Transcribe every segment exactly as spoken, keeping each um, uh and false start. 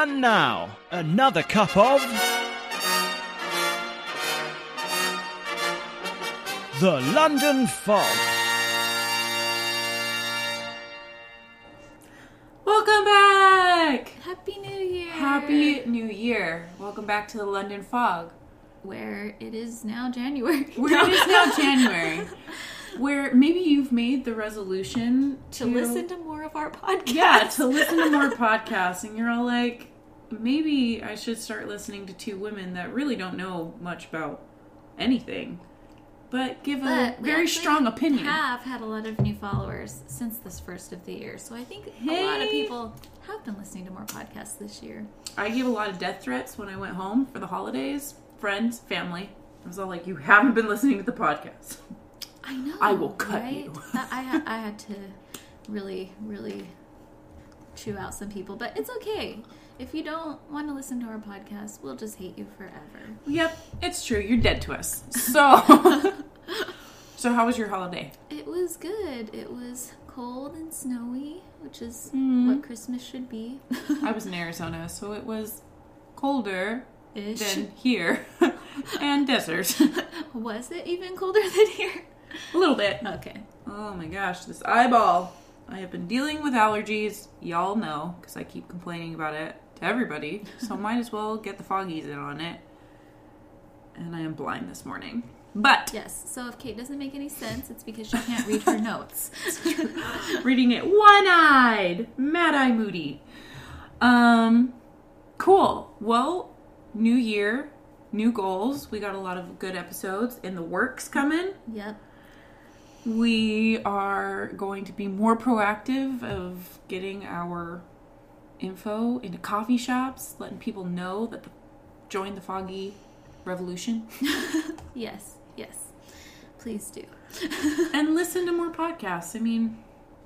And now, another cup of... The London Fog. Welcome back! Happy New Year! Happy New Year. Welcome back to the London Fog. Where it is now January. Where it is now January. Where maybe you've made the resolution to, to listen to more of our podcasts. Yeah, to listen to more podcasts. And you're all like, maybe I should start listening to two women that really don't know much about anything, but give but a very strong opinion. We have had a lot of new followers since this first of the year. So I think hey. a lot of people have been listening to more podcasts this year. I gave a lot of death threats when I went home for the holidays. Friends, family. I was all like, you haven't been listening to the podcast. I know. I will cut right? you. I, I, I had to really, really chew out some people, but it's okay. If you don't want to listen to our podcast, we'll just hate you forever. Yep, it's true. You're dead to us. So, so how was your holiday? It was good. It was cold and snowy, which is mm. what Christmas should be. I was in Arizona, so it was colder Ish. than here and desert. Was it even colder than here? A little bit. Okay. Oh my gosh, this eyeball. I have been dealing with allergies. Y'all know, because I keep complaining about it to everybody, so might as well get the foggies in on it. And I am blind this morning. But yes, so if Kate doesn't make any sense, it's because she can't read her notes. Reading it one-eyed, mad-eye moody. Um, cool. Well, new year, new goals. We got a lot of good episodes in the works coming. Yep. We are going to be more proactive of getting our info into coffee shops, letting people know that the, join the foggy revolution. Yes, yes. Please do. And listen to more podcasts. I mean,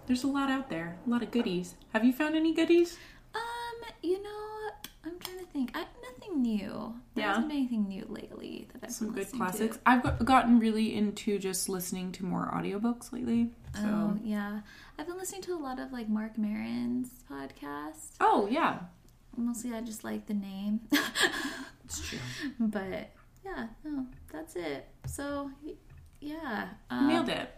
there's a lot out there, a lot of goodies. Have you found any goodies? Um, you know, I'm trying to think. I, nothing new. There yeah. hasn't been anything new lately that I've been Some good classics. To. I've got, gotten really into just listening to more audiobooks lately. So. Oh, yeah. I've been listening to a lot of, like, Mark Maron's podcast. Oh, yeah. Mostly I just like the name. It's true. But, yeah, no, that's it. So, yeah. Um, Nailed it.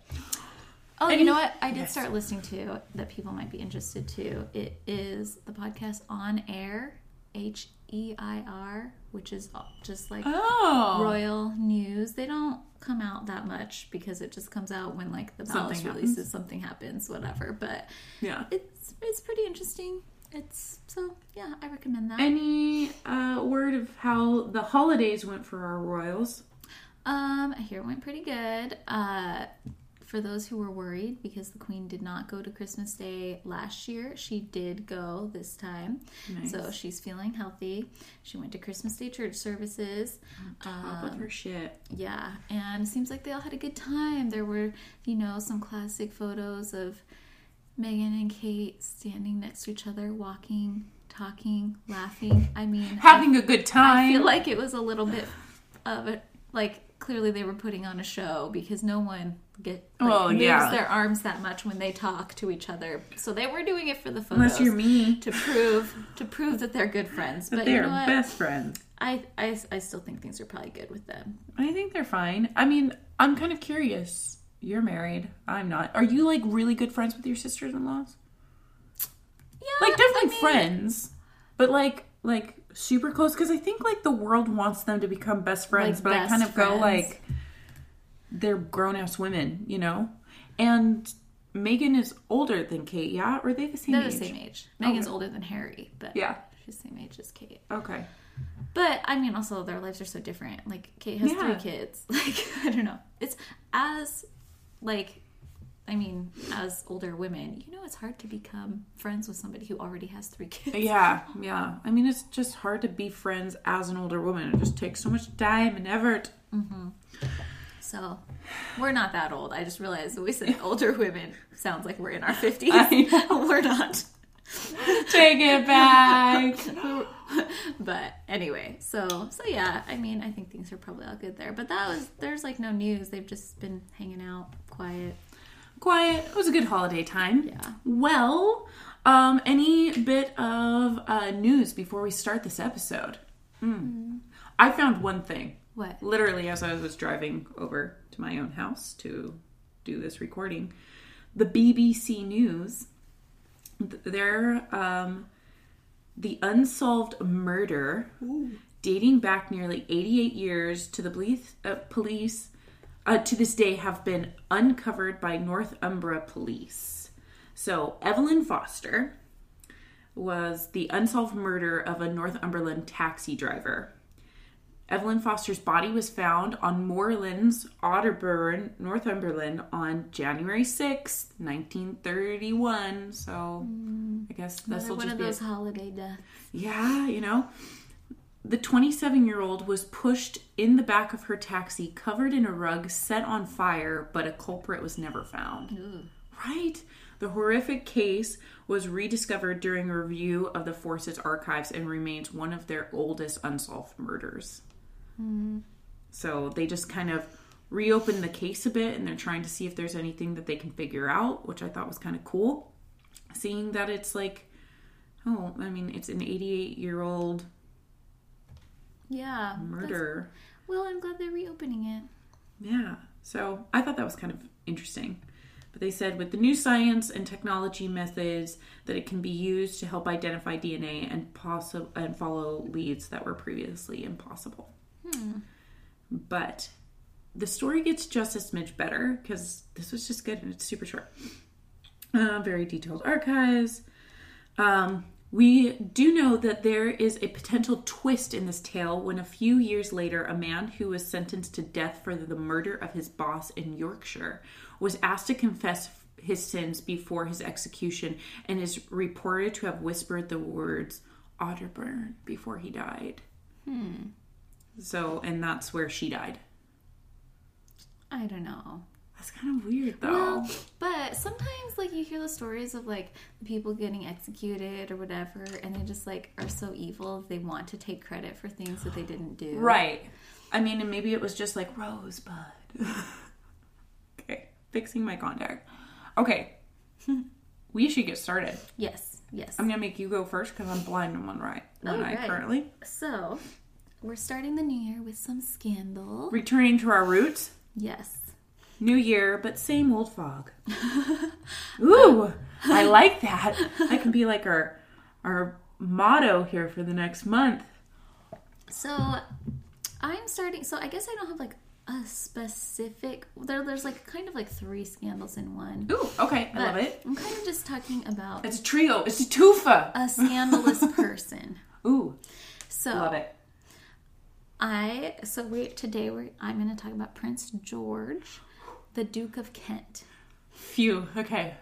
Oh, and you know what? I did yes. start listening to that people might be interested to. It is the podcast On Air, H E I R, which is just like oh. royal news. They don't come out that much because it just comes out when like the palace something releases, happens. something happens, whatever. But yeah, it's it's pretty interesting. It's so yeah, I recommend that. Any uh, word of how the holidays went for our royals? Um, I hear it went pretty good. Uh. For those who were worried, because the Queen did not go to Christmas Day last year, she did go this time. Nice. So she's feeling healthy. She went to Christmas Day church services. On top um, of her shit. Yeah, and it seems like they all had a good time. There were, you know, some classic photos of Meghan and Kate standing next to each other, walking, talking, laughing. I mean... Having I, a good time. I feel like it was a little bit of a, like... Clearly they were putting on a show because no one get, like, oh, moves yeah. their arms that much when they talk to each other. So they were doing it for the photos. Unless you're me. To prove, to prove that they're good friends. That but they're you know best friends. I, I, I still think things are probably good with them. I think they're fine. I mean, I'm kind of curious. You're married. I'm not. Are you, like, really good friends with your sisters-in-laws? Yeah. Like, definitely I mean, friends. But, like, like... super close, because I think, like, the world wants them to become best friends, like but best I kind of friends. go, like, they're grown-ass women, you know? And Meghan is older than Kate, yeah? Or are they the same they're age? They're the same age. Meghan's okay. older than Harry, but yeah. she's the same age as Kate. Okay. But, I mean, also, their lives are so different. Like, Kate has yeah. three kids. Like, I don't know. It's as, like... I mean, as older women, you know, it's hard to become friends with somebody who already has three kids. Yeah, yeah. I mean, it's just hard to be friends as an older woman. It just takes so much time and effort. Mm-hmm. So, we're not that old. I just realized when we said older women, sounds like we're in our fifties. I know. We're not. Take it back. But anyway, so so yeah, I mean, I think things are probably all good there. But that was, there's like no news. They've just been hanging out, quiet. Quiet. It was a good holiday time. Yeah. Well, Um, any bit of uh, news before we start this episode? Mm. Mm. I found one thing. What? Literally, as I was driving over to my own house to do this recording, the B B C News, their um, the unsolved murder Ooh. dating back nearly eighty-eight years to the police, uh, police uh, to this day have been uncovered by Northumbria police. So Evelyn Foster was the unsolved murder of a Northumberland taxi driver. Evelyn Foster's body was found on moorlands, Otterburn, Northumberland, on January sixth, nineteen thirty-one. So, mm. I guess that's one just of those it. holiday deaths. Yeah, you know. The twenty-seven-year-old was pushed in the back of her taxi, covered in a rug, set on fire, but a culprit was never found. Ooh. Right? The horrific case was rediscovered during a review of the force's archives and remains one of their oldest unsolved murders. Mm. So they just kind of reopened the case a bit, and they're trying to see if there's anything that they can figure out, which I thought was kind of cool. Seeing that it's like, oh, I mean, it's an eighty-eight-year-old yeah, murder. Well, I'm glad they're reopening it. Yeah. So I thought that was kind of interesting. But they said with the new science and technology methods that it can be used to help identify D N A and poss- and follow leads that were previously impossible. Hmm. But the story gets just a smidge better because this was just good and it's super short. Uh, very detailed archives. Um, we do know that there is a potential twist in this tale when a few years later a man who was sentenced to death for the murder of his boss in Yorkshire was asked to confess his sins before his execution and is reported to have whispered the words Otterburn before he died. Hmm. So, and that's where she died. I don't know. That's kind of weird, though. Well, but sometimes, like, you hear the stories of, like, people getting executed or whatever, and they just, like, are so evil they want to take credit for things that they didn't do. Right. I mean, and maybe it was just, like, Rosebud. Fixing my contact. Okay. We should get started. Yes. Yes. I'm going to make you go first because I'm blind in one eye, one eye right. currently. So, we're starting the new year with some scandal. Returning to our roots. Yes. New year, but same old fog. Ooh. I like that. That can be like our our motto here for the next month. So, I'm starting. So, I guess I don't have like a specific there, there's like kind of like three scandals in one. Ooh, okay, but I love it. I'm kind of just talking about it's a trio, it's a twofer. A scandalous person. Ooh, so love it. I so we today we're I'm going to talk about Prince George, the Duke of Kent. Phew. Okay.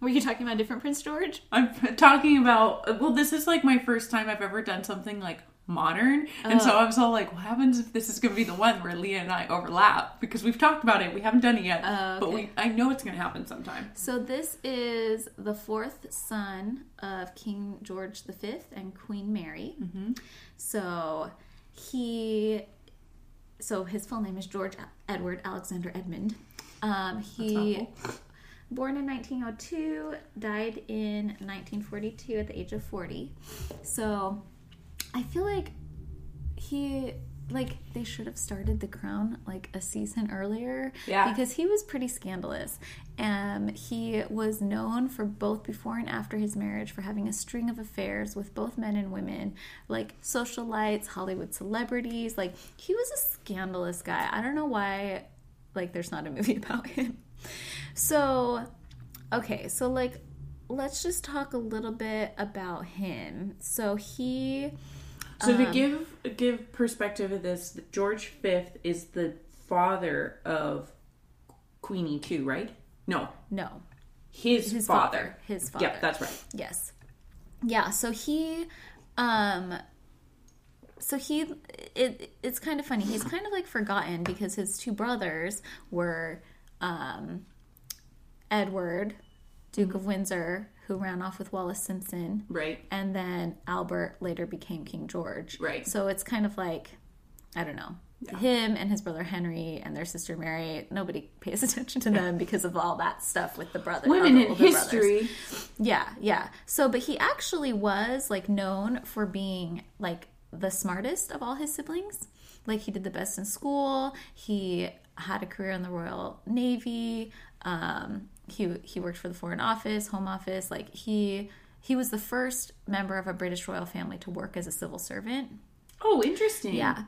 Were you talking about a different Prince George? I'm talking about well, this is like my first time I've ever done something like modern, and oh. so I was all like, what happens if this is going to be the one where Leah and I overlap? Because we've talked about it, we haven't done it yet, uh, okay. but we I know it's going to happen sometime. So this is the fourth son of King George the Fifth and Queen Mary. Mm-hmm. So he, so his full name is George Edward Alexander Edmund. Um, he, born in nineteen oh two, died in nineteen forty-two at the age of forty. So I feel like he, like, they should have started The Crown, like, a season earlier. Yeah. Because he was pretty scandalous. Um, he was known for both before and after his marriage for having a string of affairs with both men and women, like, socialites, Hollywood celebrities. Like, he was a scandalous guy. I don't know why, like, there's not a movie about him. So, okay, so, like, let's just talk a little bit about him. So he... So to um, give give perspective of this, George the Fifth is the father of Queenie too, right? No. No. His, his father. father. His father. Yeah, that's right. Yes. Yeah, so he... um, So he... It, it's kind of funny. He's kind of like forgotten because his two brothers were um, Edward, Duke of Windsor, who ran off with Wallis Simpson. Right. And then Albert later became King George. Right. So it's kind of like, I don't know. Yeah. Him and his brother Henry and their sister Mary, nobody pays attention to them because of all that stuff with the brother. Women in history. Brothers. Yeah, yeah. So, but he actually was, like, known for being, like, the smartest of all his siblings. Like, he did the best in school. He had a career in the Royal Navy. Um, he he worked for the Foreign Office, Home Office. Like, he he was the first member of a British royal family to work as a civil servant. Oh, interesting. Yeah.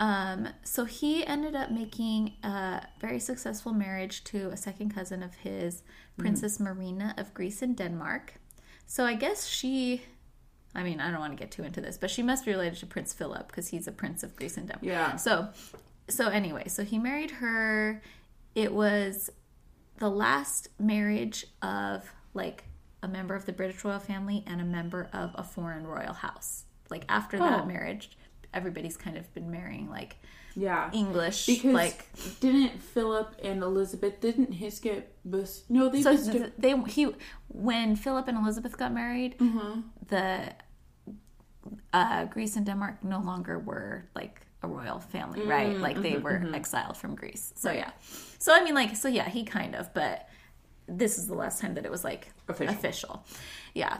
Um, so he ended up making a very successful marriage to a second cousin of his, Princess mm. Marina of Greece and Denmark. So I guess she, I mean, I don't want to get too into this, but she must be related to Prince Philip because he's a prince of Greece and Denmark. Yeah. So, so anyway, so he married her. It was the last marriage of, like, a member of the British royal family and a member of a foreign royal house. Like, after oh. that marriage, everybody's kind of been marrying, like, yeah, English. Because, like, didn't Philip and Elizabeth, didn't his get... Bus- no, they... So th- they he when Philip and Elizabeth got married, mm-hmm. the uh, Greece and Denmark no longer were, like, a royal family, mm-hmm. right? Like, mm-hmm. they were mm-hmm. exiled from Greece. So, right. yeah. So, I mean, like, so, yeah, he kind of, but this is the last time that it was, like, official. official. Yeah.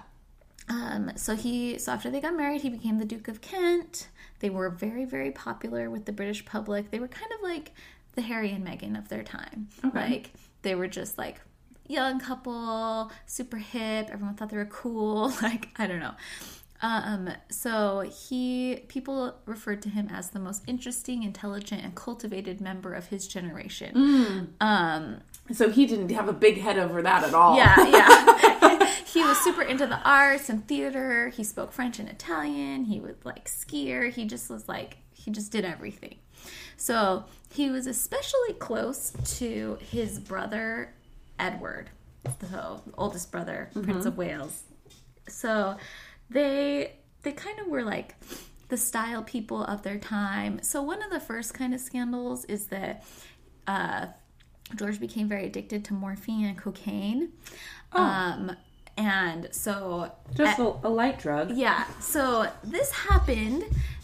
Um, so he, so after they got married, he became the Duke of Kent. They were very, very popular with the British public. They were kind of like the Harry and Meghan of their time. Okay. Like, they were just, like, young couple, super hip. Everyone thought they were cool. Like, I don't know. Um, so he, people referred to him as the most interesting, intelligent, and cultivated member of his generation. Mm. Um, so he didn't have a big head over that at all. Yeah, yeah. He was super into the arts and theater. He spoke French and Italian. He would, like, skier. He just was, like, he just did everything. So he was especially close to his brother, Edward, the oldest brother, mm-hmm. Prince of Wales. So they they kind of were, like, the style people of their time. So one of the first kind of scandals is that uh, George became very addicted to morphine and cocaine. Oh. Um And so... Just at, a light drug. Yeah. So this happened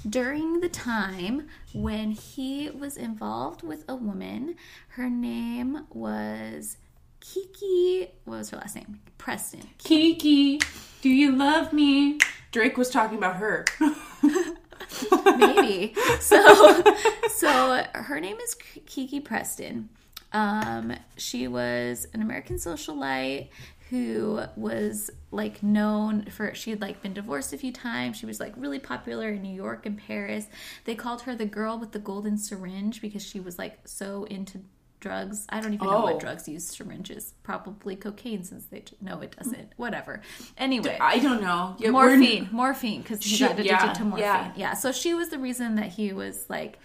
during the time when he was involved with a woman. Her name was Kiki... What was her last name? Preston. Kiki, do you love me? Drake was talking about her. Maybe. So, so her name is Kiki Preston. Um, she was an American socialite who was, like, known for, she had, like, been divorced a few times. She was, like, really popular in New York and Paris. They called her the girl with the golden syringe because she was, like, so into drugs. I don't even oh. know what drugs use syringes. Probably cocaine, since they know it doesn't. Whatever. Anyway. I don't know. Yeah, morphine. Morphine. Because he got addicted yeah, to morphine. Yeah. yeah. So she was the reason that he was, like...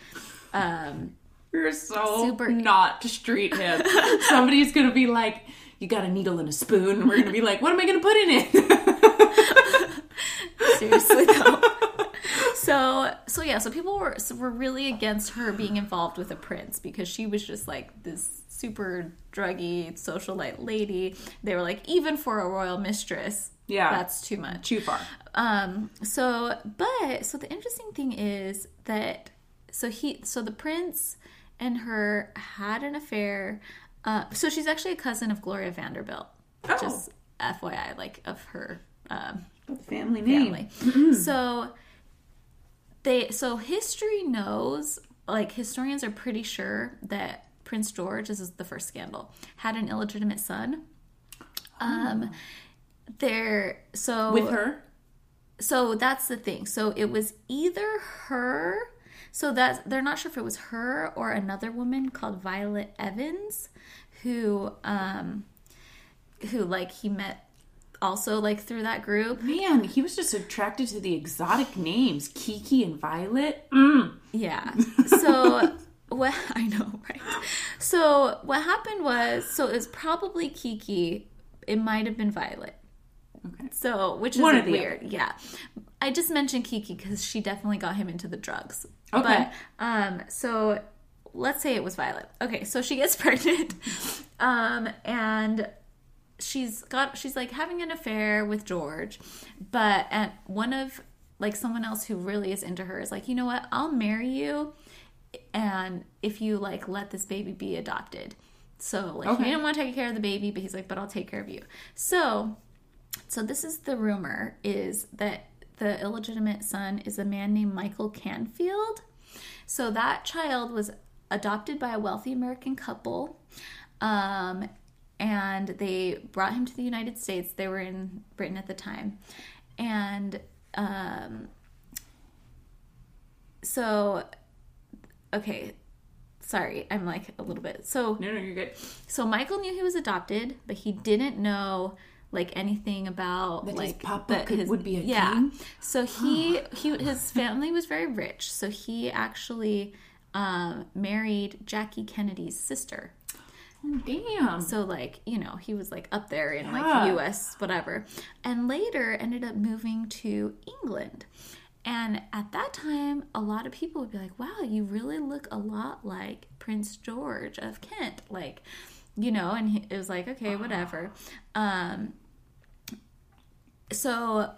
um You're so super... not to street him. Somebody's going to be like... You got a needle and a spoon, and we're going to be like, what am I going to put in it? Seriously, though. So, so yeah, so people were so were really against her being involved with a prince because she was just, like, this super druggy, socialite lady. They were like, even for a royal mistress, yeah, that's too much. Too far. Um, so, but, so the interesting thing is that, so he, so the prince and her had an affair. Uh, so she's actually a cousin of Gloria Vanderbilt, oh. just F Y I, like, of her um, family name. Family. So they, so history knows, like, historians are pretty sure that Prince George, this is the first scandal, had an illegitimate son. Um, oh. There, so with her. So that's the thing. So it was either her. So that's, they're not sure if it was her or another woman called Violet Evans who, um, who, like, he met also, like, through that group. Man, he was just attracted to the exotic names, Kiki and Violet. Mm. Yeah. So, what, I know, right? So, what happened was, so it was probably Kiki. It might have been Violet. Okay. So, which is weird. Other. Yeah. I just mentioned Kiki because she definitely got him into the drugs. Okay. But, um, so let's say it was Violet. Okay, so she gets pregnant, um, and she's got she's like having an affair with George, but and one of like someone else who really is into her is like, you know what? I'll marry you and if you, like, let this baby be adopted. So, like, okay. He didn't want to take care of the baby, but he's like, but I'll take care of you. So, so this is the rumor, is that the illegitimate son is a man named Michael Canfield. So that child was adopted by a wealthy American couple, um, and they brought him to the United States. They were in Britain at the time. And um, so, okay, sorry, I'm like a little bit. So no, no, you're good. So Michael knew he was adopted, but he didn't know, like, anything about that, like, his papa that could, his, would be a yeah. king. So he he his family was very rich. So he actually um, married Jackie Kennedy's sister. Damn. So, like, you know, he was, like, up there in, yeah. like, U S whatever. And later ended up moving to England. And at that time, a lot of people would be like, wow, you really look a lot like Prince George of Kent. Like, you know, and he, it was like, okay, whatever. Um, so,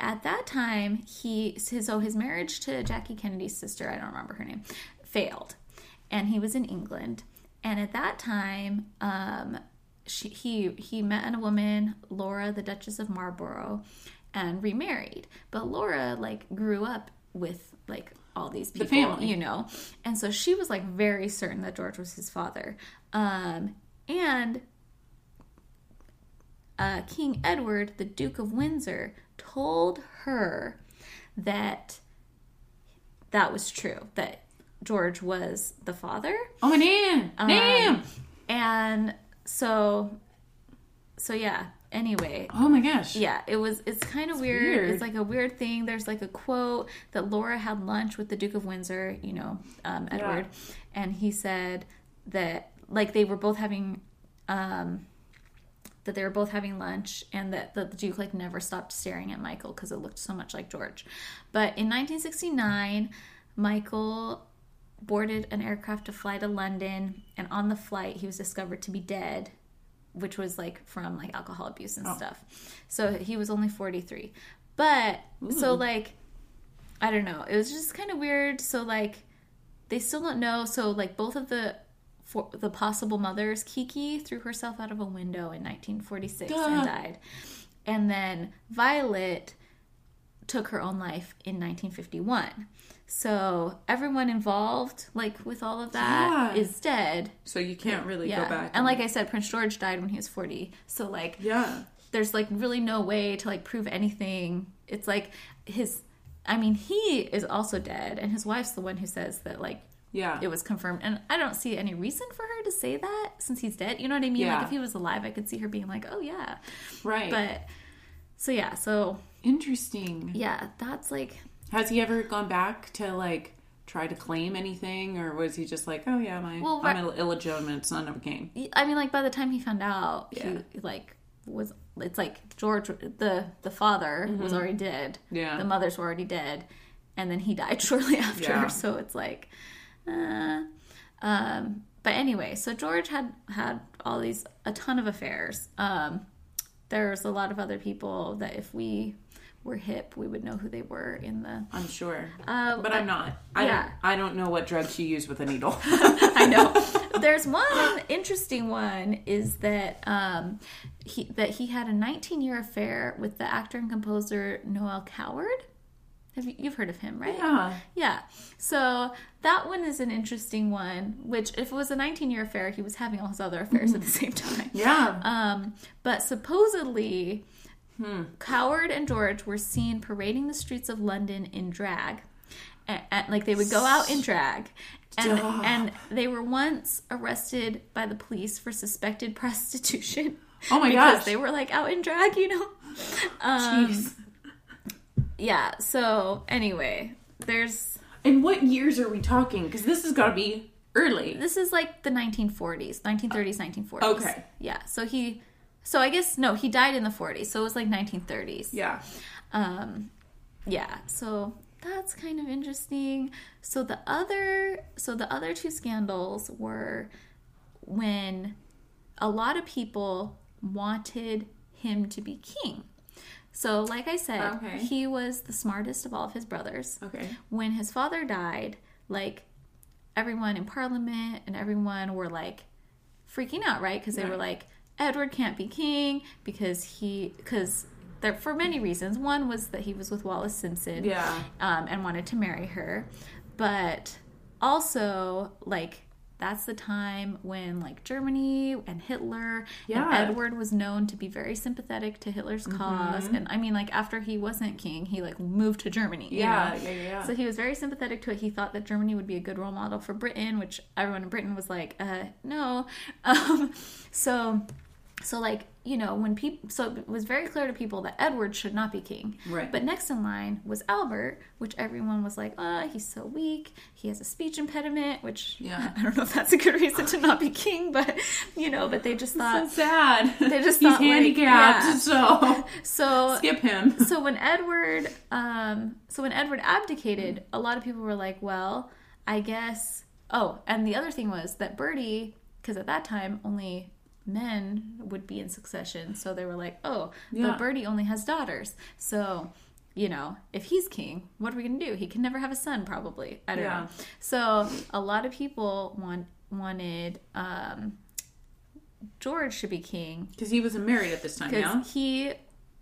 at that time, he, so his marriage to Jackie Kennedy's sister, I don't remember her name, failed. And he was in England. And at that time, um, she, he he met a woman, Laura, the Duchess of Marlborough, and remarried. But Laura, like, grew up with, like, all these people, the family. You know. And so she was, like, very certain that George was his father. Um, and uh, King Edward, the Duke of Windsor, told her that that was true, that George was the father. Oh, damn. Um, damn. And so, so yeah, anyway. Oh, my gosh. Yeah, it was, it's kind of weird. weird. It's like a weird thing. There's, like, a quote that Laura had lunch with the Duke of Windsor, you know, um, Edward. Yeah. And he said that, like, they were both having, um, that they were both having lunch, and that the Duke, like, never stopped staring at Michael because it looked so much like George. But in nineteen sixty-nine, Michael boarded an aircraft to fly to London, and on the flight he was discovered to be dead, which was, like, from, like, alcohol abuse and oh. stuff. So he was only forty-three. But Ooh. so, like, I don't know, it was just kind of weird. So, like, they still don't know. So, like, both of the for, the possible mothers, Kiki threw herself out of a window in nineteen forty-six Duh. and died, and then Violet took her own life in nineteen fifty-one. So everyone involved, like, with all of that yeah. is dead. So you can't really yeah. go back. And, like I said, Prince George died when he was forty. So, like, yeah. there's, like, really no way to, like, prove anything. It's like his, I mean, he is also dead, and his wife's the one who says that, like, yeah. it was confirmed. And I don't see any reason for her to say that since he's dead. You know what I mean? Yeah. Like, if he was alive, I could see her being like, oh, yeah. Right. But, so yeah, so. Interesting. Yeah, that's, like. Has he ever gone back to, like, try to claim anything? Or was he just like, oh, yeah, my, well, I'm an illegitimate son of a king? I mean, like, by the time he found out, yeah. he, like, was, it's like George, the, the father mm-hmm. was already dead. Yeah. The mothers were already dead. And then he died shortly after. Yeah. So it's like, uh, um, but anyway, so George had, had all these, a ton of affairs. Um, there's a lot of other people that if we were hip, we would know who they were in the... I'm sure. Uh, but I'm not. I, yeah. don't, I don't know what drugs you use with a needle. I know. There's one interesting one is that um, he that he had a nineteen-year affair with the actor and composer Noel Coward. Have you, you've heard of him, right? Yeah. Yeah. So that one is an interesting one, which if it was a nineteen-year affair, he was having all his other affairs mm. at the same time. Yeah. Um, but supposedly... Hmm. Coward and George were seen parading the streets of London in drag. And, and, like, they would go out in drag. And, and they were once arrested by the police for suspected prostitution. Oh, my gosh. Because they were, like, out in drag, you know? Um, Jeez. Yeah, so, anyway, there's... And what years are we talking? Because this has got to be early. This is, like, the nineteen forties. nineteen thirties, nineteen forties. Okay. Yeah, so he... So I guess, no, he died in the forties, so it was like nineteen thirties. Yeah. Um, yeah, so that's kind of interesting. So the other, so the other two scandals were when a lot of people wanted him to be king. So like I said, okay. he was the smartest of all of his brothers. Okay. When his father died, like, everyone in Parliament and everyone were like freaking out, right? Because they right. were like, Edward can't be king because he, because there for many reasons. One was that he was with Wallis Simpson, yeah, um, and wanted to marry her, but also like that's the time when like Germany and Hitler, yeah, and Edward was known to be very sympathetic to Hitler's mm-hmm. cause, and I mean like after he wasn't king, he like moved to Germany, yeah, you know? yeah, yeah, yeah. So he was very sympathetic to it. He thought that Germany would be a good role model for Britain, which everyone in Britain was like, uh, no, um, so. So, like, you know, when people, so it was very clear to people that Edward should not be king. Right. But next in line was Albert, which everyone was like, ah, oh, he's so weak. He has a speech impediment, which yeah. I don't know if that's a good reason to not be king, but, you know, but they just thought. It's so sad. They just thought, he's handicapped, like, yeah. so, so. Skip him. So when Edward, um, so when Edward abdicated, a lot of people were like, well, I guess, oh, and the other thing was that Bertie, because at that time only men would be in succession, so they were like, oh, yeah. but Bertie only has daughters, so, you know, if he's king, what are we gonna do? He can never have a son, probably. I don't yeah. know. So a lot of people want, wanted um, George to be king. Because he wasn't married at this time, Cause yeah? he,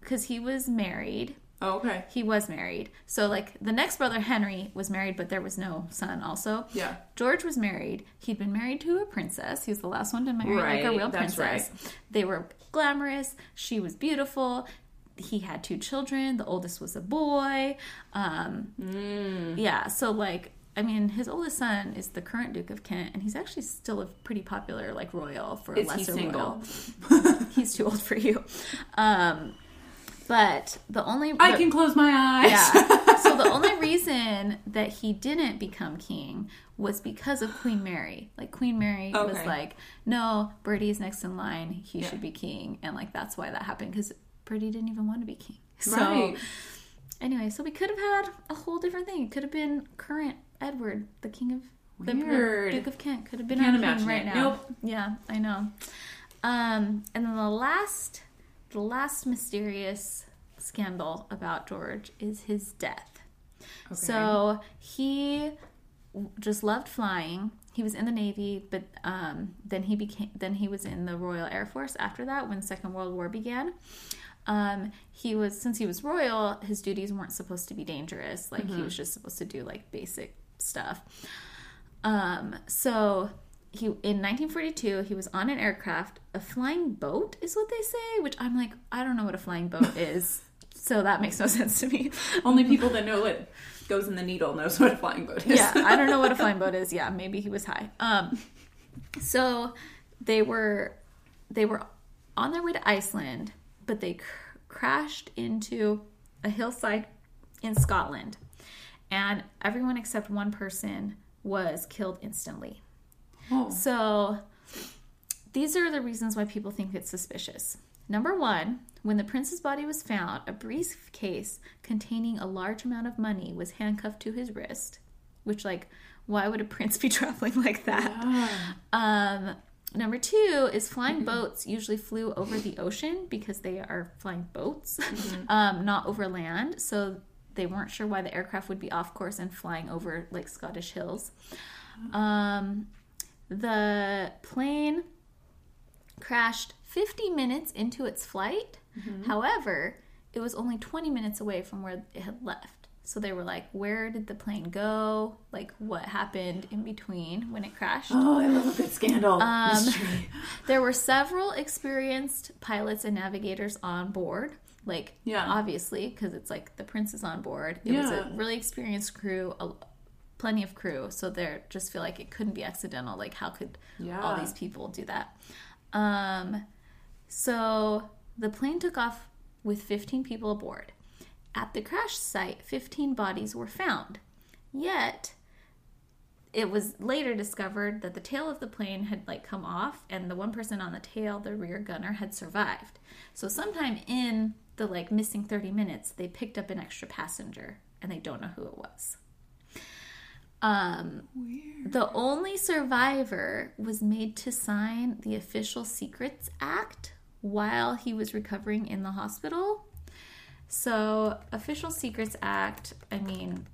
Because he was married. Oh, okay. He was married. So, like, the next brother, Henry, was married, but there was no son also. Yeah. George was married. He'd been married to a princess. He was the last one to marry, right. like, a real That's princess. Right. They were glamorous. She was beautiful. He had two children. The oldest was a boy. Um, mm. Yeah. So, like, I mean, his oldest son is the current Duke of Kent, and he's actually still a pretty popular, like, royal for a lesser royal. Is he single? He's too old for you. Um But the only... The, I can close my eyes. Yeah. So the only reason that he didn't become king was because of Queen Mary. Like, Queen Mary okay. was like, no, Bertie is next in line. He yeah. should be king. And, like, that's why that happened. Because Bertie didn't even want to be king. So, right. anyway, so we could have had a whole different thing. It could have been current Edward, the king of... Weird. The Duke of Kent could have been Can't our king right it. now. Nope. Yeah, I know. Um, and then the last... The last mysterious scandal about George is his death. Okay. So he w- just loved flying. He was in the Navy, but um, then he became then he was in the Royal Air Force after that when Second World War began. Um, he was since he was royal, his duties weren't supposed to be dangerous. Like mm-hmm. he was just supposed to do like basic stuff. Um, so. He in nineteen forty-two, he was on an aircraft. A flying boat is what they say, which I'm like, I don't know what a flying boat is, so that makes no sense to me. Only people that know what goes in the needle knows what a flying boat is. Yeah, I don't know what a flying boat is. Yeah, maybe he was high. Um, so they were they were on their way to Iceland, but they cr- crashed into a hillside in Scotland, and everyone except one person was killed instantly. Oh. So, these are the reasons why people think it's suspicious. Number one, when the prince's body was found, a briefcase containing a large amount of money was handcuffed to his wrist. Which, like, why would a prince be traveling like that? Yeah. Um, number two is flying mm-hmm. boats usually flew over the ocean because they are flying boats, mm-hmm. um, not over land. So, they weren't sure why the aircraft would be off course and flying over, like, Scottish hills. Um... The plane crashed fifty minutes into its flight. Mm-hmm. However, it was only twenty minutes away from where it had left. So they were like, where did the plane go? Like, what happened in between when it crashed? Oh, I love a good scandal. Um, there were several experienced pilots and navigators on board. Like, yeah. obviously, because it's like the prince is on board. It yeah. was a really experienced crew, a, plenty of crew, so they just feel like it couldn't be accidental. Like, how could yeah. all these people do that? Um, so the plane took off with fifteen people aboard. At the crash site, fifteen bodies were found. Yet, it was later discovered that the tail of the plane had, like, come off, and the one person on the tail, the rear gunner, had survived. So sometime in the, like, missing thirty minutes, they picked up an extra passenger, and they don't know who it was. Um, Weird. The only survivor was made to sign the Official Secrets Act while he was recovering in the hospital. So, Official Secrets Act, I mean,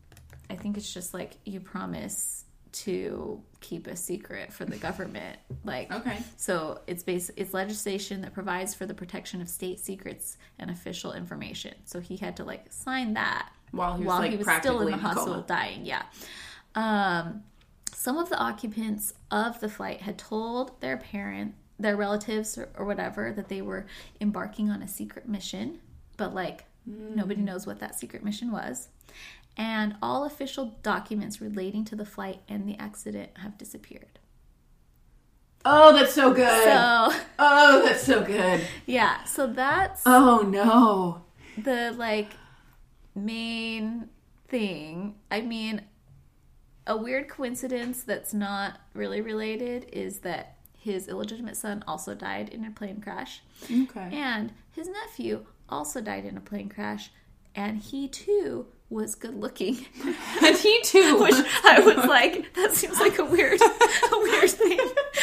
I think it's just like you promise to keep a secret for the government. Like, okay. So it's bas- it's legislation that provides for the protection of state secrets and official information. So he had to, like, sign that while he was, while like, he was still in the hospital dying. Yeah. Um, some of the occupants of the flight had told their parents, their relatives, or, or whatever, that they were embarking on a secret mission, but, like, mm. nobody knows what that secret mission was. And all official documents relating to the flight and the accident have disappeared. Oh, that's so good. So, oh, that's so good. Yeah, so that's... Oh, no. The, like, main thing. I mean, a weird coincidence that's not really related is that his illegitimate son also died in a plane crash. Okay. And his nephew also died in a plane crash. And he, too... was good looking. And he too. Which I was like, that seems like a weird a weird thing.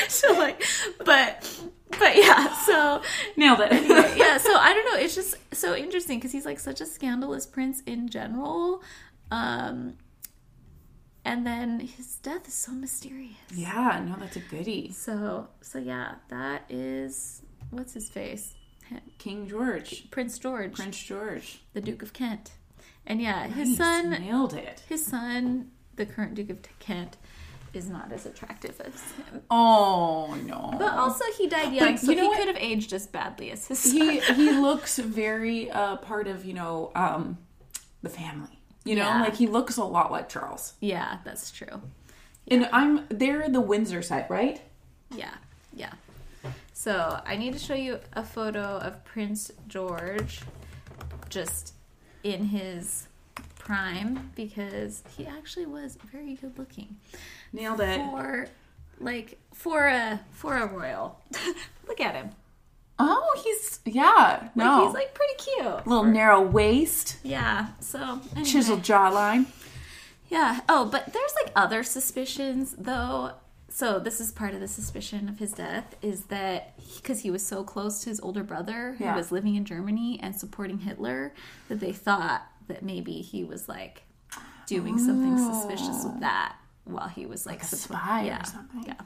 So like but but yeah, so nailed it. Anyway, yeah, so I don't know, it's just so interesting because he's like such a scandalous prince in general. Um and then his death is so mysterious. Yeah, no, that's a goodie. So so yeah, that is what's his face? King George. Prince George. Prince George. The Duke of Kent. And yeah, his nice. son nailed it. His son, the current Duke of Kent, is not as attractive as him. Oh no! But also, he died young, but, so you know he what? could have aged as badly as his son. He he looks very uh, part of you know um, the family. You know, yeah. like he looks a lot like Charles. Yeah, that's true. Yeah. And I'm they're the Windsor side, right? Yeah, yeah. So I need to show you a photo of Prince George. Just. In his prime, because he actually was very good looking. Nailed it. For like for a for a royal. Look at him. Oh, he's yeah. Like, no, he's like pretty cute. A little or, narrow waist. Yeah. So anyway. Chiseled jawline. Yeah. Oh, but there's like other suspicions though. So this is part of the suspicion of his death is that because he, he was so close to his older brother who yeah. was living in Germany and supporting Hitler that they thought that maybe he was like doing oh. something suspicious with that while he was like, like a support- spy yeah. or something. Yeah.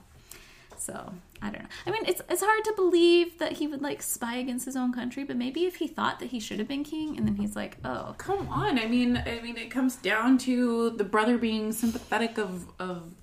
So I don't know. I mean, it's it's hard to believe that he would like spy against his own country, but maybe if he thought that he should have been king, and then he's like, oh, come on. I mean, I mean, it comes down to the brother being sympathetic of of.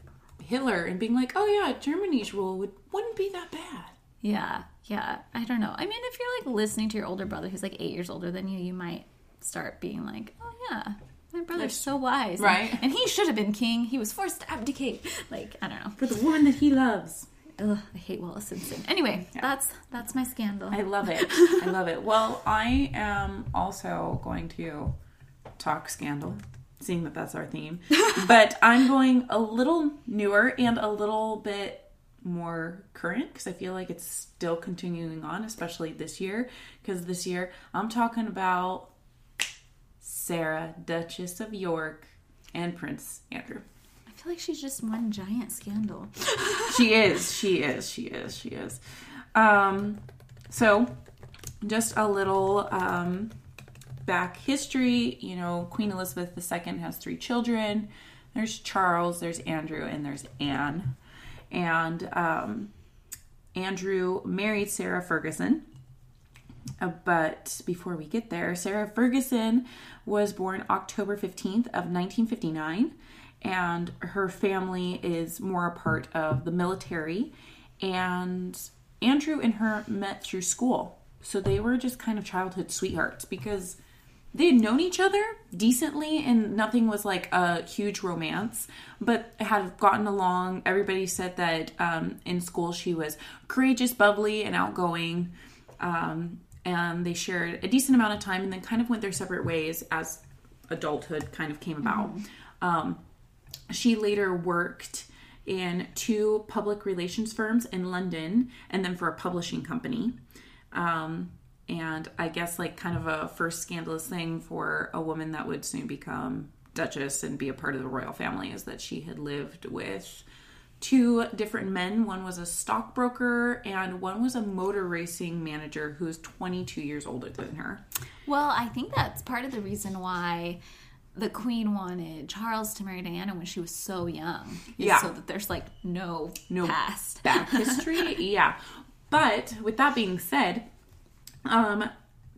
Hitler and being like, oh yeah, Germany's rule would, wouldn't be that bad. Yeah, yeah. I don't know. I mean, if you're like listening to your older brother who's like eight years older than you, you might start being like, oh yeah, my brother's so wise. Right. And, and he should have been king. He was forced to abdicate. Like, I don't know. For the woman that he loves. Ugh, I hate Wallis Simpson. Anyway, yeah. that's that's my scandal. I love it. I love it. Well, I am also going to talk scandal. Seeing that that's our theme, but I'm going a little newer and a little bit more current because I feel like it's still continuing on, especially this year, because this year I'm talking about Sarah, Duchess of York, and Prince Andrew. I feel like she's just one giant scandal. She is, she is, she is, she is. Um, so just a little, um, back history, you know, Queen Elizabeth the Second has three children. There's Charles, there's Andrew, and there's Anne. And um, Andrew married Sarah Ferguson. Uh, but before we get there, Sarah Ferguson was born October fifteenth of nineteen fifty-nine. And her family is more a part of the military. And Andrew and her met through school. So they were just kind of childhood sweethearts because... they had known each other decently and nothing was like a huge romance, but had gotten along. Everybody said that um, in school she was courageous, bubbly, and outgoing. Um, and they shared a decent amount of time and then kind of went their separate ways as adulthood kind of came about. Mm-hmm. Um, she later worked in two public relations firms in London and then for a publishing company. Um And I guess like kind of a first scandalous thing for a woman that would soon become Duchess and be a part of the royal family is that she had lived with two different men. One was a stockbroker and one was a motor racing manager who's twenty-two years older than her. Well, I think that's part of the reason why the Queen wanted Charles to marry Diana when she was so young. Yeah. So that there's, like, no, no past. Back history. Yeah. But with that being said, um,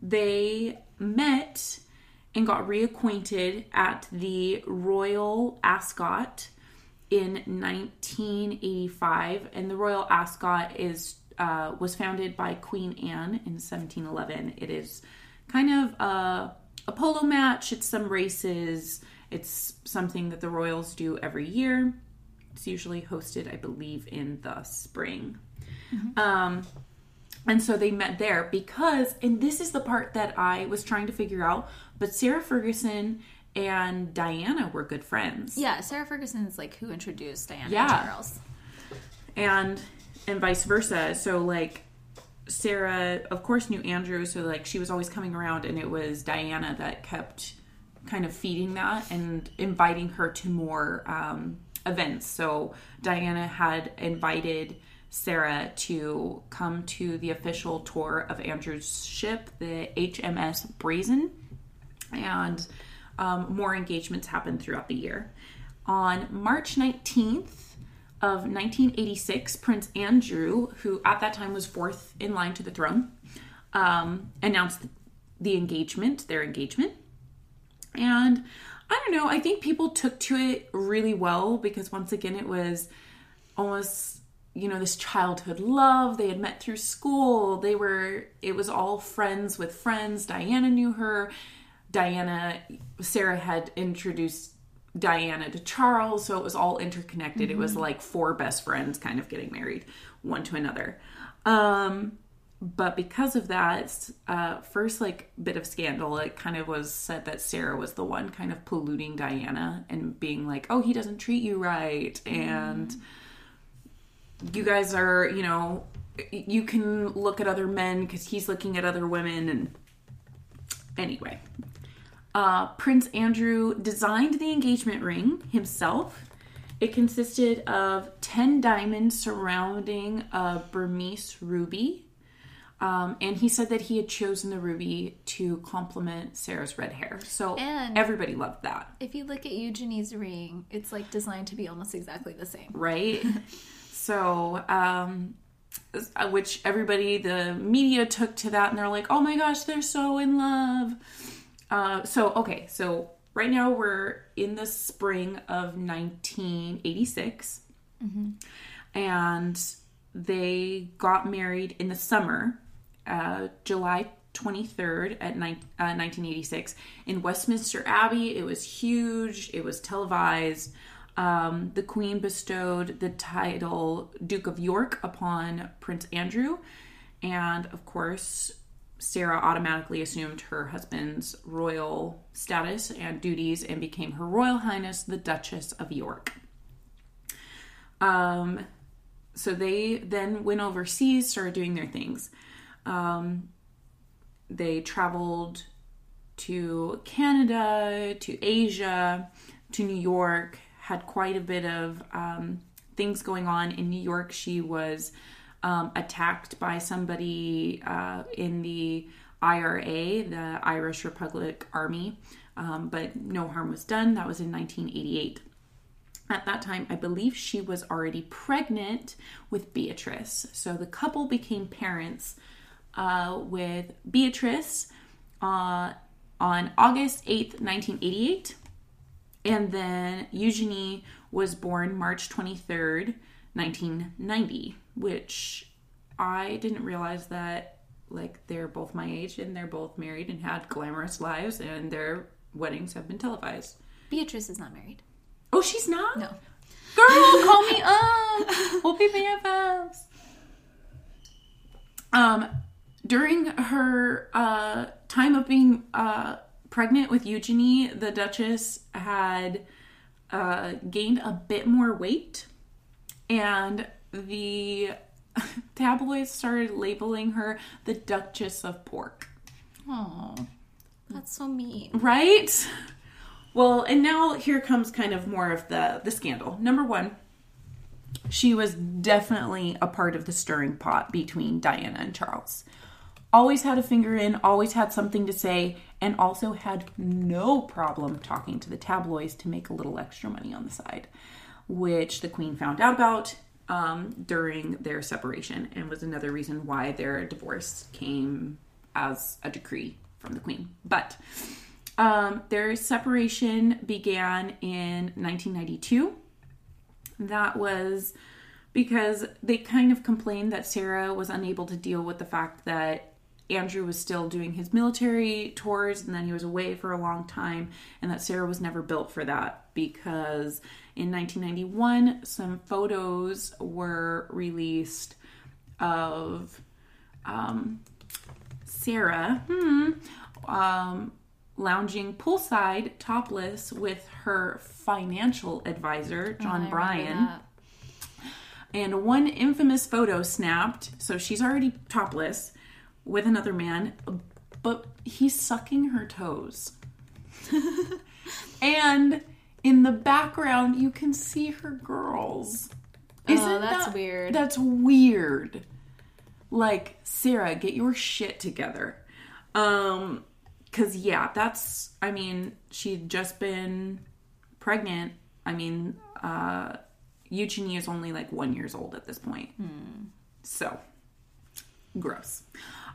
they met and got reacquainted at the Royal Ascot in nineteen eighty-five. And the Royal Ascot is uh, was founded by Queen Anne in seventeen eleven. It is kind of a, a polo match. It's some races. It's something that the royals do every year. It's usually hosted, I believe, in the spring. Mm-hmm. Um, and so they met there because, and this is the part that I was trying to figure out, but Sarah Ferguson and Diana were good friends. Yeah, Sarah Ferguson's like who introduced Diana yeah. to Charles. And, and vice versa. So like Sarah, of course, knew Andrew, so like she was always coming around, and it was Diana that kept kind of feeding that and inviting her to more um, events. So Diana had invited Sarah to come to the official tour of Andrew's ship, the H M S Brazen, and um, more engagements happened throughout the year. On March nineteenth of nineteen eighty-six, Prince Andrew, who at that time was fourth in line to the throne, um, announced the engagement, their engagement, and I don't know, I think people took to it really well because once again it was almost, you know, this childhood love. They had met through school. They were, it was all friends with friends. Diana knew her. Diana, Sarah had introduced Diana to Charles. So it was all interconnected. Mm-hmm. It was like four best friends kind of getting married one to another. Um, but because of that, uh, first like bit of scandal, it kind of was said that Sarah was the one kind of polluting Diana and being like, oh, he doesn't treat you right. Mm-hmm. And you guys are, you know, you can look at other men because he's looking at other women. And anyway, uh, Prince Andrew designed the engagement ring himself. It consisted of ten diamonds surrounding a Burmese ruby. Um, and he said that he had chosen the ruby to complement Sarah's red hair. So and everybody loved that. If you look at Eugenie's ring, it's like designed to be almost exactly the same. Right? So, um, which everybody, the media took to that and they're like, oh my gosh, they're so in love. Uh, so, okay. So right now we're in the spring of nineteen eighty-six. Mm-hmm. And they got married in the summer, uh, July twenty-third at ni- uh, nineteen eighty-six in Westminster Abbey. It was huge. It was televised. Um, the Queen bestowed the title Duke of York upon Prince Andrew. And, of course, Sarah automatically assumed her husband's royal status and duties and became Her Royal Highness, the Duchess of York. Um, so they then went overseas, started doing their things. Um, they traveled to Canada, to Asia, to New York, had quite a bit of um, things going on. In New York, she was um, attacked by somebody uh, in the I R A, the Irish Republic Army, um, but no harm was done. That was in nineteen eighty-eight. At that time, I believe she was already pregnant with Beatrice. So the couple became parents uh, with Beatrice uh, on August eighth, nineteen eighty-eight. And then Eugenie was born March twenty-third, nineteen ninety, which I didn't realize that, like, they're both my age and they're both married and had glamorous lives and their weddings have been televised. Beatrice is not married. Oh, she's not? No. Girl, call me up. We'll be B F Fs. Um, during her uh, time of being... Uh, pregnant with Eugenie, the Duchess had uh, gained a bit more weight, and the tabloids started labeling her the Duchess of Pork. Oh, that's so mean. Right? Well, and now here comes kind of more of the, the scandal. Number one, she was definitely a part of the stirring pot between Diana and Charles. Always had a finger in, always had something to say, and also had no problem talking to the tabloids to make a little extra money on the side, which the Queen found out about um, during their separation, and was another reason why their divorce came as a decree from the Queen. But um, their separation began in nineteen ninety-two. That was because they kind of complained that Sarah was unable to deal with the fact that Andrew was still doing his military tours, and then he was away for a long time, and that Sarah was never built for that, because in nineteen ninety-one, some photos were released of um, Sarah hmm, um, lounging poolside, topless, with her financial advisor, John oh, Bryan. And one infamous photo snapped, so she's already topless, with another man, but he's sucking her toes. And in the background, you can see her girls. Isn't oh, that's that, weird. That's weird. Like, Sarah, get your shit together. Um, cause yeah, that's, I mean, she'd just been pregnant. I mean, uh, Eugenie is only like one years old at this point. Hmm. So, gross.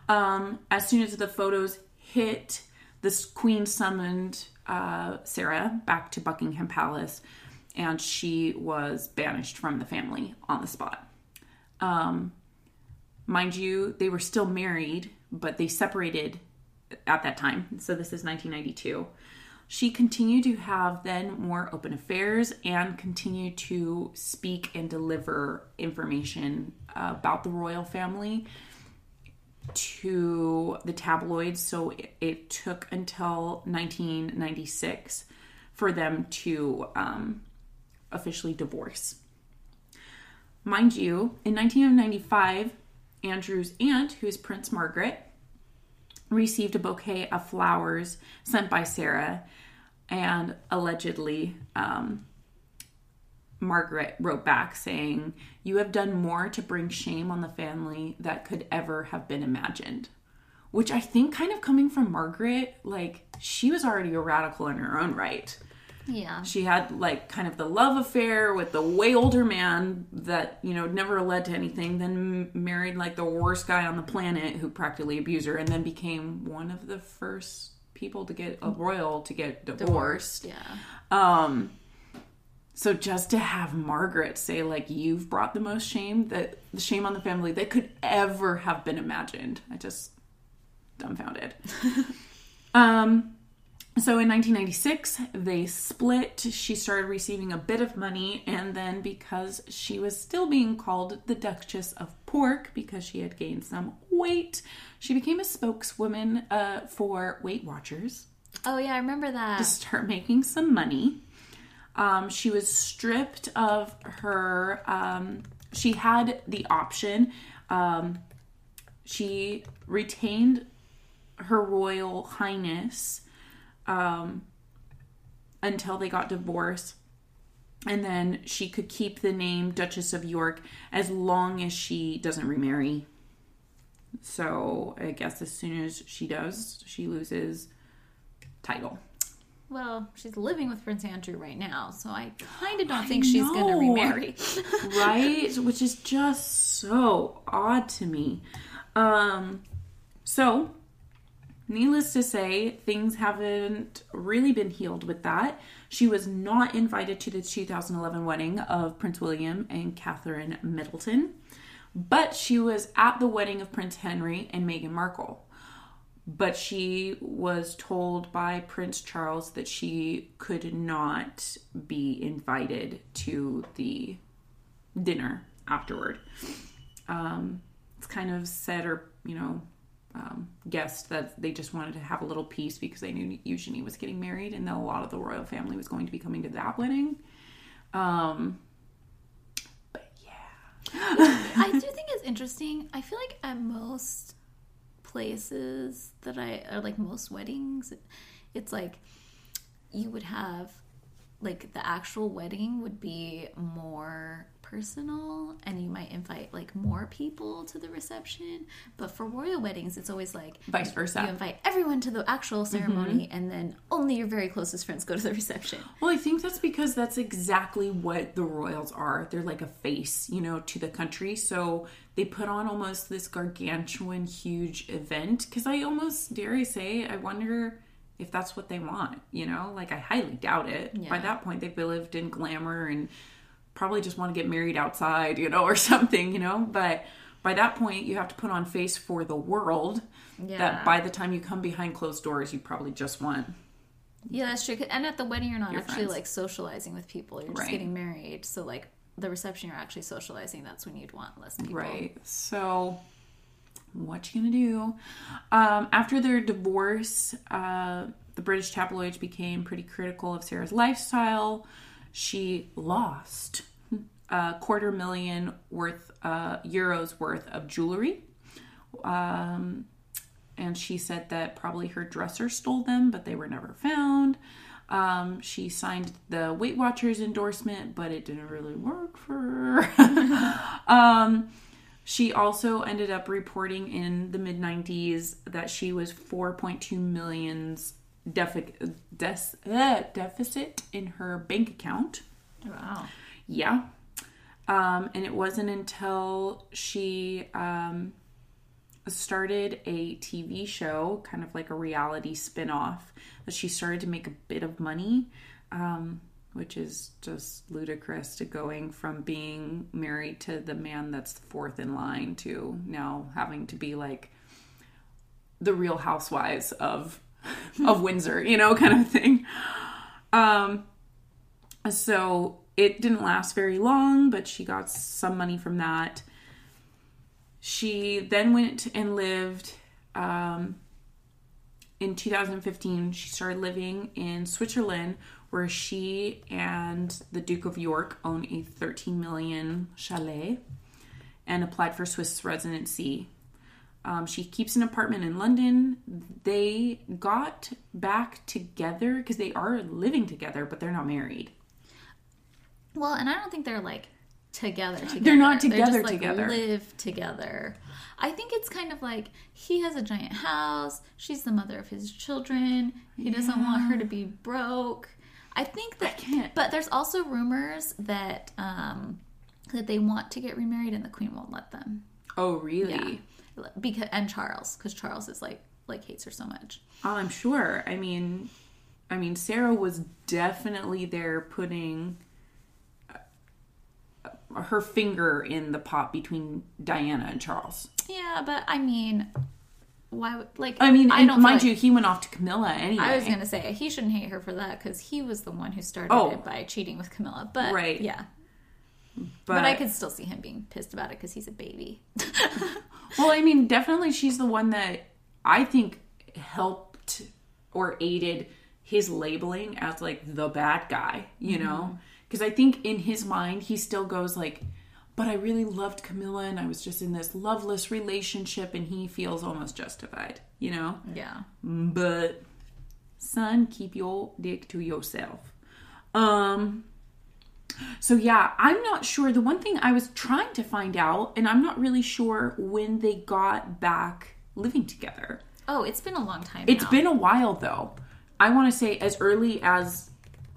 Um, as soon as the photos hit, the Queen summoned uh, Sarah back to Buckingham Palace, and she was banished from the family on the spot. Um, mind you, they were still married, but they separated at that time. So this is nineteen ninety-two. She continued to have then more open affairs and continued to speak and deliver information uh, about the royal family to the tabloids, so it, it took until nineteen ninety-six for them to um, officially divorce. Mind you, in nineteen ninety-five, Andrew's aunt, who is Prince Margaret, received a bouquet of flowers sent by Sarah, and allegedly um, Margaret wrote back saying, "You have done more to bring shame on the family that could ever have been imagined." Which I think, kind of coming from Margaret, like, she was already a radical in her own right. Yeah. She had, like, kind of the love affair with the way older man that, you know, never led to anything, then married, like, the worst guy on the planet who practically abused her, and then became one of the first people to get, a royal to get divorced. divorced yeah. Um... So just to have Margaret say, like, "You've brought the most shame, that the shame on the family that could ever have been imagined," I just dumbfounded. um, so in nineteen ninety-six, they split. She started receiving a bit of money, and then because she was still being called the Duchess of Pork because she had gained some weight, she became a spokeswoman uh, for Weight Watchers. Oh yeah, I remember that. To start making some money. Um, she was stripped of her, um, she had the option, um, she retained her Royal Highness, um, until they got divorced, and then she could keep the name Duchess of York as long as she doesn't remarry. So I guess as soon as she does, she loses title. Well, she's living with Prince Andrew right now, so I kind of don't I think know. She's going to remarry. Right? Which is just so odd to me. Um, so, needless to say, things haven't really been healed with that. She was not invited to the two thousand eleven wedding of Prince William and Catherine Middleton, but she was at the wedding of Prince Henry and Meghan Markle. But she was told by Prince Charles that she could not be invited to the dinner afterward. Um, it's kind of said, or, you know, um, guessed that they just wanted to have a little peace because they knew Eugenie was getting married and that a lot of the royal family was going to be coming to that wedding. Um, but yeah. yeah. I do think it's interesting. I feel like at most places that I are like most weddings, it's like you would have like the actual wedding would be more personal and you might invite like more people to the reception. But for royal weddings, it's always like vice versa. You invite everyone to the actual ceremony mm-hmm. and then only your very closest friends go to the reception. Well, I think that's because that's exactly what the royals are. They're like a face, you know, to the country. So they put on almost this gargantuan, huge event. Because I almost, dare I say, I wonder if that's what they want, you know? Like, I highly doubt it. Yeah. By that point, they've lived in glamour and probably just want to get married outside, you know, or something, you know? But by that point, you have to put on face for the world yeah. that by the time you come behind closed doors, you probably just want... Yeah, that's true. And at the wedding, you're not actually, friends. like, socializing with people. You're just right. getting married. So, like, the reception, you're actually socializing. That's when you'd want less people. Right. So... what you gonna do? Um, after their divorce, uh, the British tabloids became pretty critical of Sarah's lifestyle. She lost a quarter million worth uh, euros worth of jewelry. Um, and she said that probably her dresser stole them, but they were never found. Um, she signed the Weight Watchers endorsement, but it didn't really work for her. um, She also ended up reporting in the mid nineties that she was four point two million defi- des- uh, deficit in her bank account. Wow. Yeah. Um, and it wasn't until she um, started a T V show, kind of like a reality spinoff, that she started to make a bit of money, um, which is just ludicrous to going from being married to the man that's fourth in line to now having to be like the Real Housewives of of Windsor, you know, kind of thing. Um, so it didn't last very long, but she got some money from that. She then went and lived... Um, in two thousand fifteen, she started living in Switzerland, where she and the Duke of York own a thirteen million chalet and applied for Swiss residency. Um, she keeps an apartment in London. They got back together because they are living together, but they're not married. Well, and I don't think they're like together together. They're not together they're just, together. Like, live together. I think it's kind of like he has a giant house. She's the mother of his children. He yeah. doesn't want her to be broke. I think that, I can't. But there's also rumors that um, that they want to get remarried and the Queen won't let them. Oh, really? Yeah. Because and Charles, because Charles is like like hates her so much. Oh, I'm sure. I mean, I mean, Sarah was definitely there putting her finger in the pot between Diana and Charles. Yeah, but I mean, why would, like... I mean, I don't mind like, you, he went off to Camilla anyway. I was going to say, he shouldn't hate her for that, because he was the one who started oh. it by cheating with Camilla, but... Right. Yeah. But, but I could still see him being pissed about it, because he's a baby. Well, I mean, definitely she's the one that I think helped or aided his labeling as, like, the bad guy, you mm-hmm. know? Because I think in his mind, he still goes like, but I really loved Camilla and I was just in this loveless relationship, and he feels almost justified, you know? Yeah. But, son, keep your dick to yourself. Um. So, yeah, I'm not sure. The one thing I was trying to find out, and I'm not really sure when they got back living together. Oh, it's been a long time now. It's been a while, though. I want to say as early as...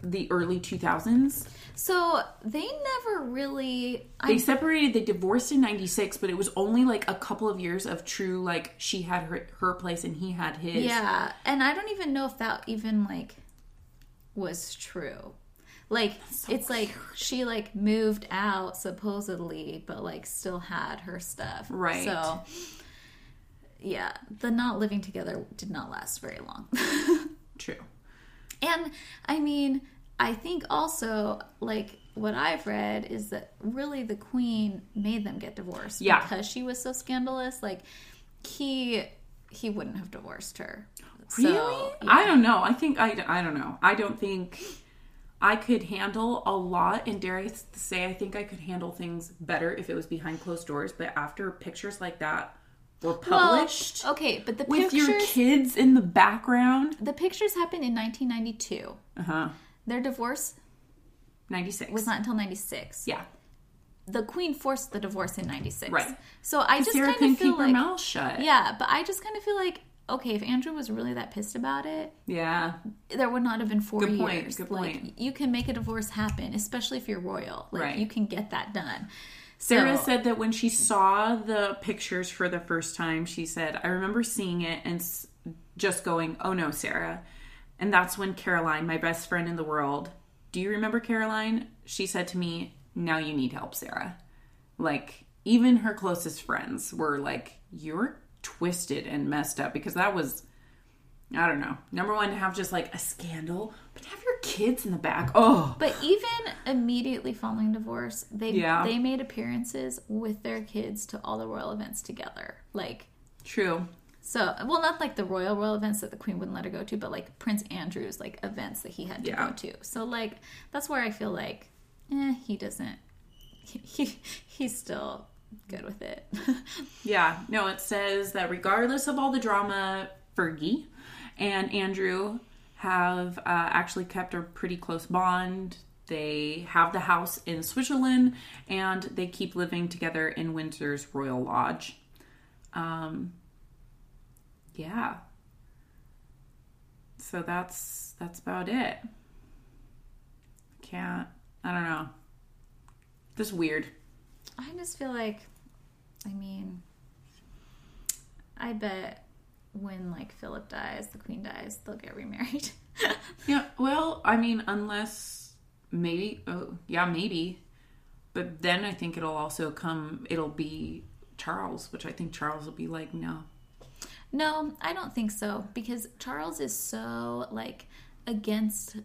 the early two thousands. So they never really... They I, separated, they divorced in ninety-six, but it was only like a couple of years of true, like she had her, her place and he had his. Yeah, and I don't even know if that even like was true. Like, so it's weird. Like she like moved out supposedly, but like still had her stuff. Right. So yeah, the not living together did not last very long. True. And, I mean, I think also, like, what I've read is that really the Queen made them get divorced. Yeah. Because she was so scandalous. Like, he he wouldn't have divorced her. Really? So, yeah. I don't know. I think, I, I don't know. I don't think I could handle a lot. And dare I say, I think I could handle things better if it was behind closed doors. But after pictures like that... were published. Well, okay, but the with pictures... with your kids in the background. The pictures happened in nineteen ninety-two. Uh-huh. Their divorce... ninety-six. Was not until ninety-six. Yeah. the Queen forced the divorce in ninety-six. Right. So I just kind of feel like... Sarah can keep her mouth shut. Yeah, but I just kind of feel like, okay, if Andrew was really that pissed about it... Yeah. There would not have been four years. Good point, good point. Like, you can make a divorce happen, especially if you're royal. Like, right. You can get that done. Sarah so, said that when she saw the pictures for the first time, she said, I remember seeing it and just going, oh no, Sarah. And that's when Caroline, my best friend in the world... Do you remember Caroline? She said to me, now you need help, Sarah. Like, even her closest friends were like, you're twisted and messed up. Because that was, I don't know, number one, to have just like a scandal. But to have your kids in the back, oh. But even immediately following divorce, they yeah. they made appearances with their kids to all the royal events together. Like, true. So, well, not like the royal, royal events that the Queen wouldn't let her go to, but like Prince Andrew's like events that he had to yeah. go to. So like, that's where I feel like, eh, he doesn't, he, he he's still good with it. Yeah. No, it says that regardless of all the drama, Fergie and Andrew have uh, actually kept a pretty close bond. They have the house in Switzerland and they keep living together in Windsor's Royal Lodge. Um... Yeah. So that's that's about it. Can't I don't know. Just weird. I just feel like, I mean, I bet when like Philip dies, the Queen dies, they'll get remarried. Yeah. Well, I mean, unless maybe. Oh, yeah, maybe. But then I think it'll also come. It'll be Charles, which I think Charles will be like, no. No, I don't think so, because Charles is so, like, against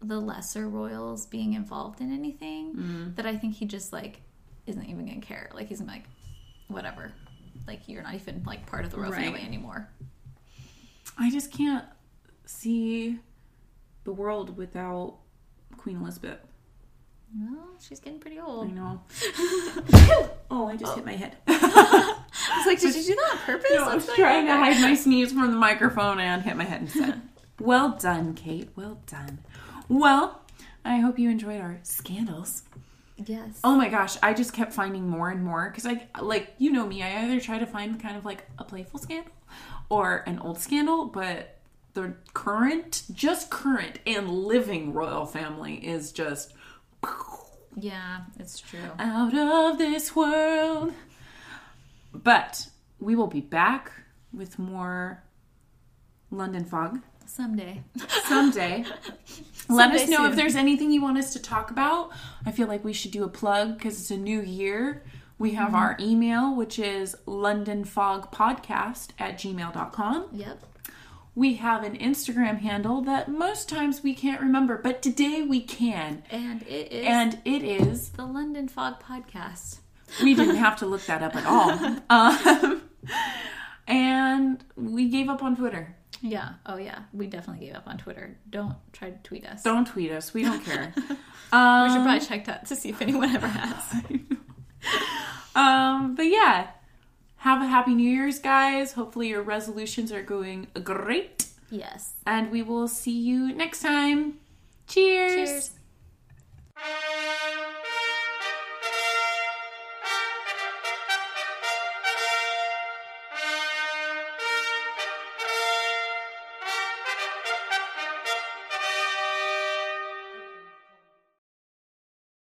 the lesser royals being involved in anything mm-hmm. that I think he just, like, isn't even going to care. Like, he's like, whatever. Like, you're not even, like, part of the royal right. family anymore. I just can't see the world without Queen Elizabeth. Well, she's getting pretty old. I know. Oh, I just oh. hit my head. I was like, did you do that on purpose? No, I was trying to hide my sneeze from the microphone and hit my head instead. Well done, Kate. Well done. Well, I hope you enjoyed our scandals. Yes. Oh my gosh, I just kept finding more and more because I, like, you know me, I either try to find kind of like a playful scandal or an old scandal, but the current, just current and living royal family is just... Yeah, it's true. Out of this world. But we will be back with more London Fog. Someday. Someday. Let Someday us know soon. If there's anything you want us to talk about. I feel like we should do a plug because it's a new year. We have mm-hmm. our email, which is londonfogpodcast at gmail dot com. Yep. We have an Instagram handle that most times we can't remember, but today we can. And it is. And it is. The London Fog Podcast. We didn't have to look that up at all. Um, and we gave up on Twitter. Yeah. Oh, yeah. We definitely gave up on Twitter. Don't try to tweet us. Don't tweet us. We don't care. um, we should probably check that to see if anyone ever has. um, but yeah. Have a happy New Year's, guys. Hopefully your resolutions are going great. Yes. And we will see you next time. Cheers. Cheers.